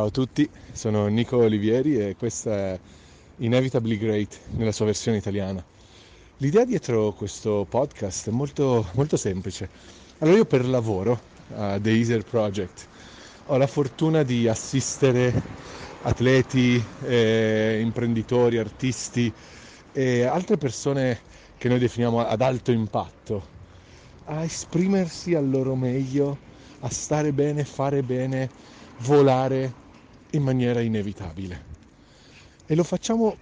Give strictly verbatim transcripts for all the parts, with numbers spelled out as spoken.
Ciao a tutti, sono Nico Olivieri e questa è Inevitably Great nella sua versione italiana. L'idea dietro questo podcast è molto, molto semplice. Allora, io per lavoro a The Easier Project ho la fortuna di assistere atleti, eh, imprenditori, artisti e altre persone che noi definiamo ad alto impatto a esprimersi al loro meglio, a stare bene, fare bene, volare in maniera inevitabile. E lo facciamo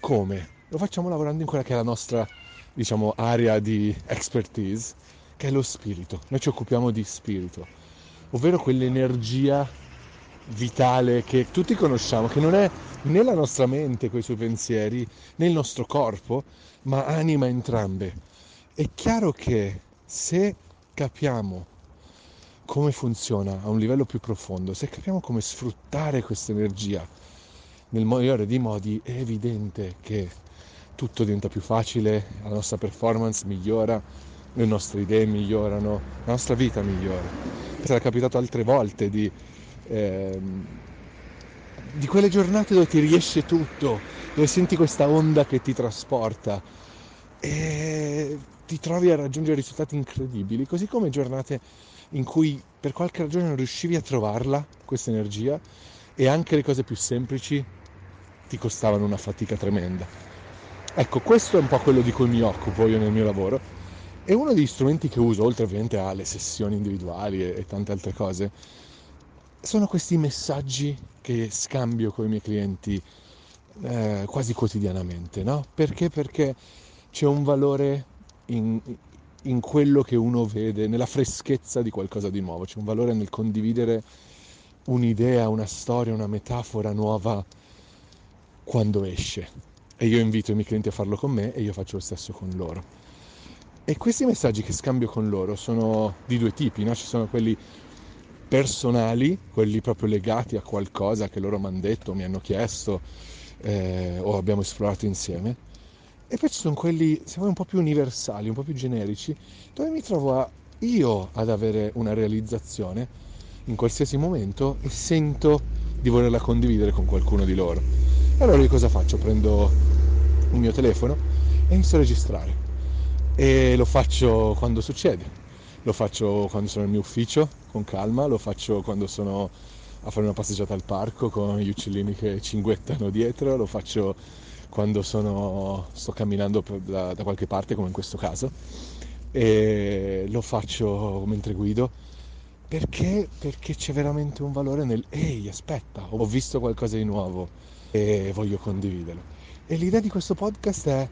come? Lo facciamo lavorando in quella che è la nostra, diciamo, area di expertise, che è lo spirito. Noi ci occupiamo di spirito, ovvero quell'energia vitale che tutti conosciamo, che non è né la nostra mente coi suoi pensieri, né il nostro corpo, ma anima entrambe. È chiaro che se capiamo come funziona a un livello più profondo, se capiamo come sfruttare questa energia nel migliore dei modi, è evidente che tutto diventa più facile, la nostra performance migliora, le nostre idee migliorano, la nostra vita migliora. Sarà capitato altre volte di, eh, di quelle giornate dove ti riesce tutto, dove senti questa onda che ti trasporta e ti trovi a raggiungere risultati incredibili, così come giornate in cui per qualche ragione non riuscivi a trovarla, questa energia, e anche le cose più semplici ti costavano una fatica tremenda. Ecco, questo è un po' quello di cui mi occupo io nel mio lavoro, e uno degli strumenti che uso, oltre ovviamente alle sessioni individuali e, e tante altre cose, sono questi messaggi che scambio con i miei clienti eh, quasi quotidianamente, no? Perché? Perché c'è un valore in, in quello che uno vede, nella freschezza di qualcosa di nuovo. C'è un valore nel condividere un'idea, una storia, una metafora nuova quando esce. E io invito i miei clienti a farlo con me e io faccio lo stesso con loro. E questi messaggi che scambio con loro sono di due tipi, no? Ci sono quelli personali, quelli proprio legati a qualcosa che loro mi hanno detto, mi hanno chiesto eh, o abbiamo esplorato insieme. E poi ci sono quelli, se vuoi, un po' più universali, un po' più generici, dove mi trovo a, io ad avere una realizzazione in qualsiasi momento e sento di volerla condividere con qualcuno di loro. Allora io cosa faccio? Prendo il mio telefono e inizio a registrare. E lo faccio quando succede, lo faccio quando sono nel mio ufficio, con calma, lo faccio quando sono a fare una passeggiata al parco con gli uccellini che cinguettano dietro, lo faccio quando sono, sto camminando da, da qualche parte, come in questo caso, e lo faccio mentre guido. Perché? Perché c'è veramente un valore nel ehi, aspetta, ho visto qualcosa di nuovo e voglio condividerlo. E l'idea di questo podcast è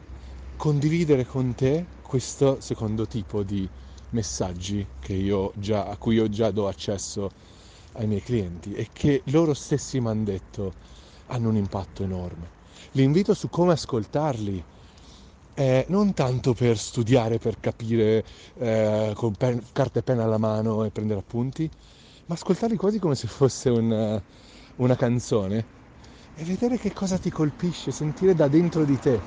condividere con te questo secondo tipo di messaggi che io già, a cui io già do accesso ai miei clienti e che loro stessi mi hanno detto hanno un impatto enorme. L'invito su come ascoltarli è non tanto per studiare, per capire eh, con pen, carta e penna alla mano e prendere appunti, ma ascoltarli quasi come se fosse una, una canzone e vedere che cosa ti colpisce, sentire da dentro di te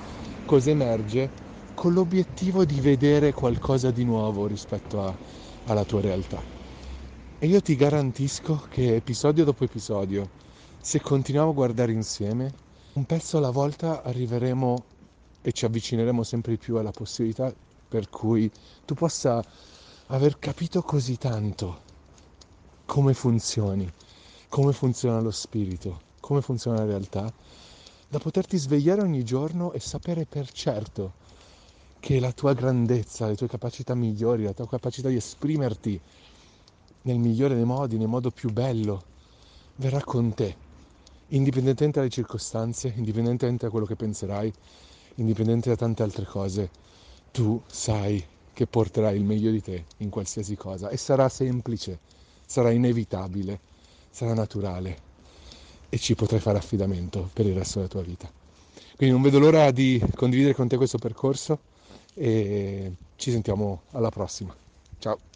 cosa emerge, con l'obiettivo di vedere qualcosa di nuovo rispetto a, alla tua realtà. E io ti garantisco che episodio dopo episodio, se continuiamo a guardare insieme, un pezzo alla volta arriveremo e ci avvicineremo sempre di più alla possibilità per cui tu possa aver capito così tanto come funzioni, come funziona lo spirito, come funziona la realtà, da poterti svegliare ogni giorno e sapere per certo che la tua grandezza, le tue capacità migliori, la tua capacità di esprimerti nel migliore dei modi, nel modo più bello, verrà con te. Indipendentemente dalle circostanze, indipendentemente da quello che penserai, indipendente da tante altre cose, tu sai che porterai il meglio di te in qualsiasi cosa e sarà semplice, sarà inevitabile, sarà naturale e ci potrai fare affidamento per il resto della tua vita. Quindi non vedo l'ora di condividere con te questo percorso e ci sentiamo alla prossima. Ciao!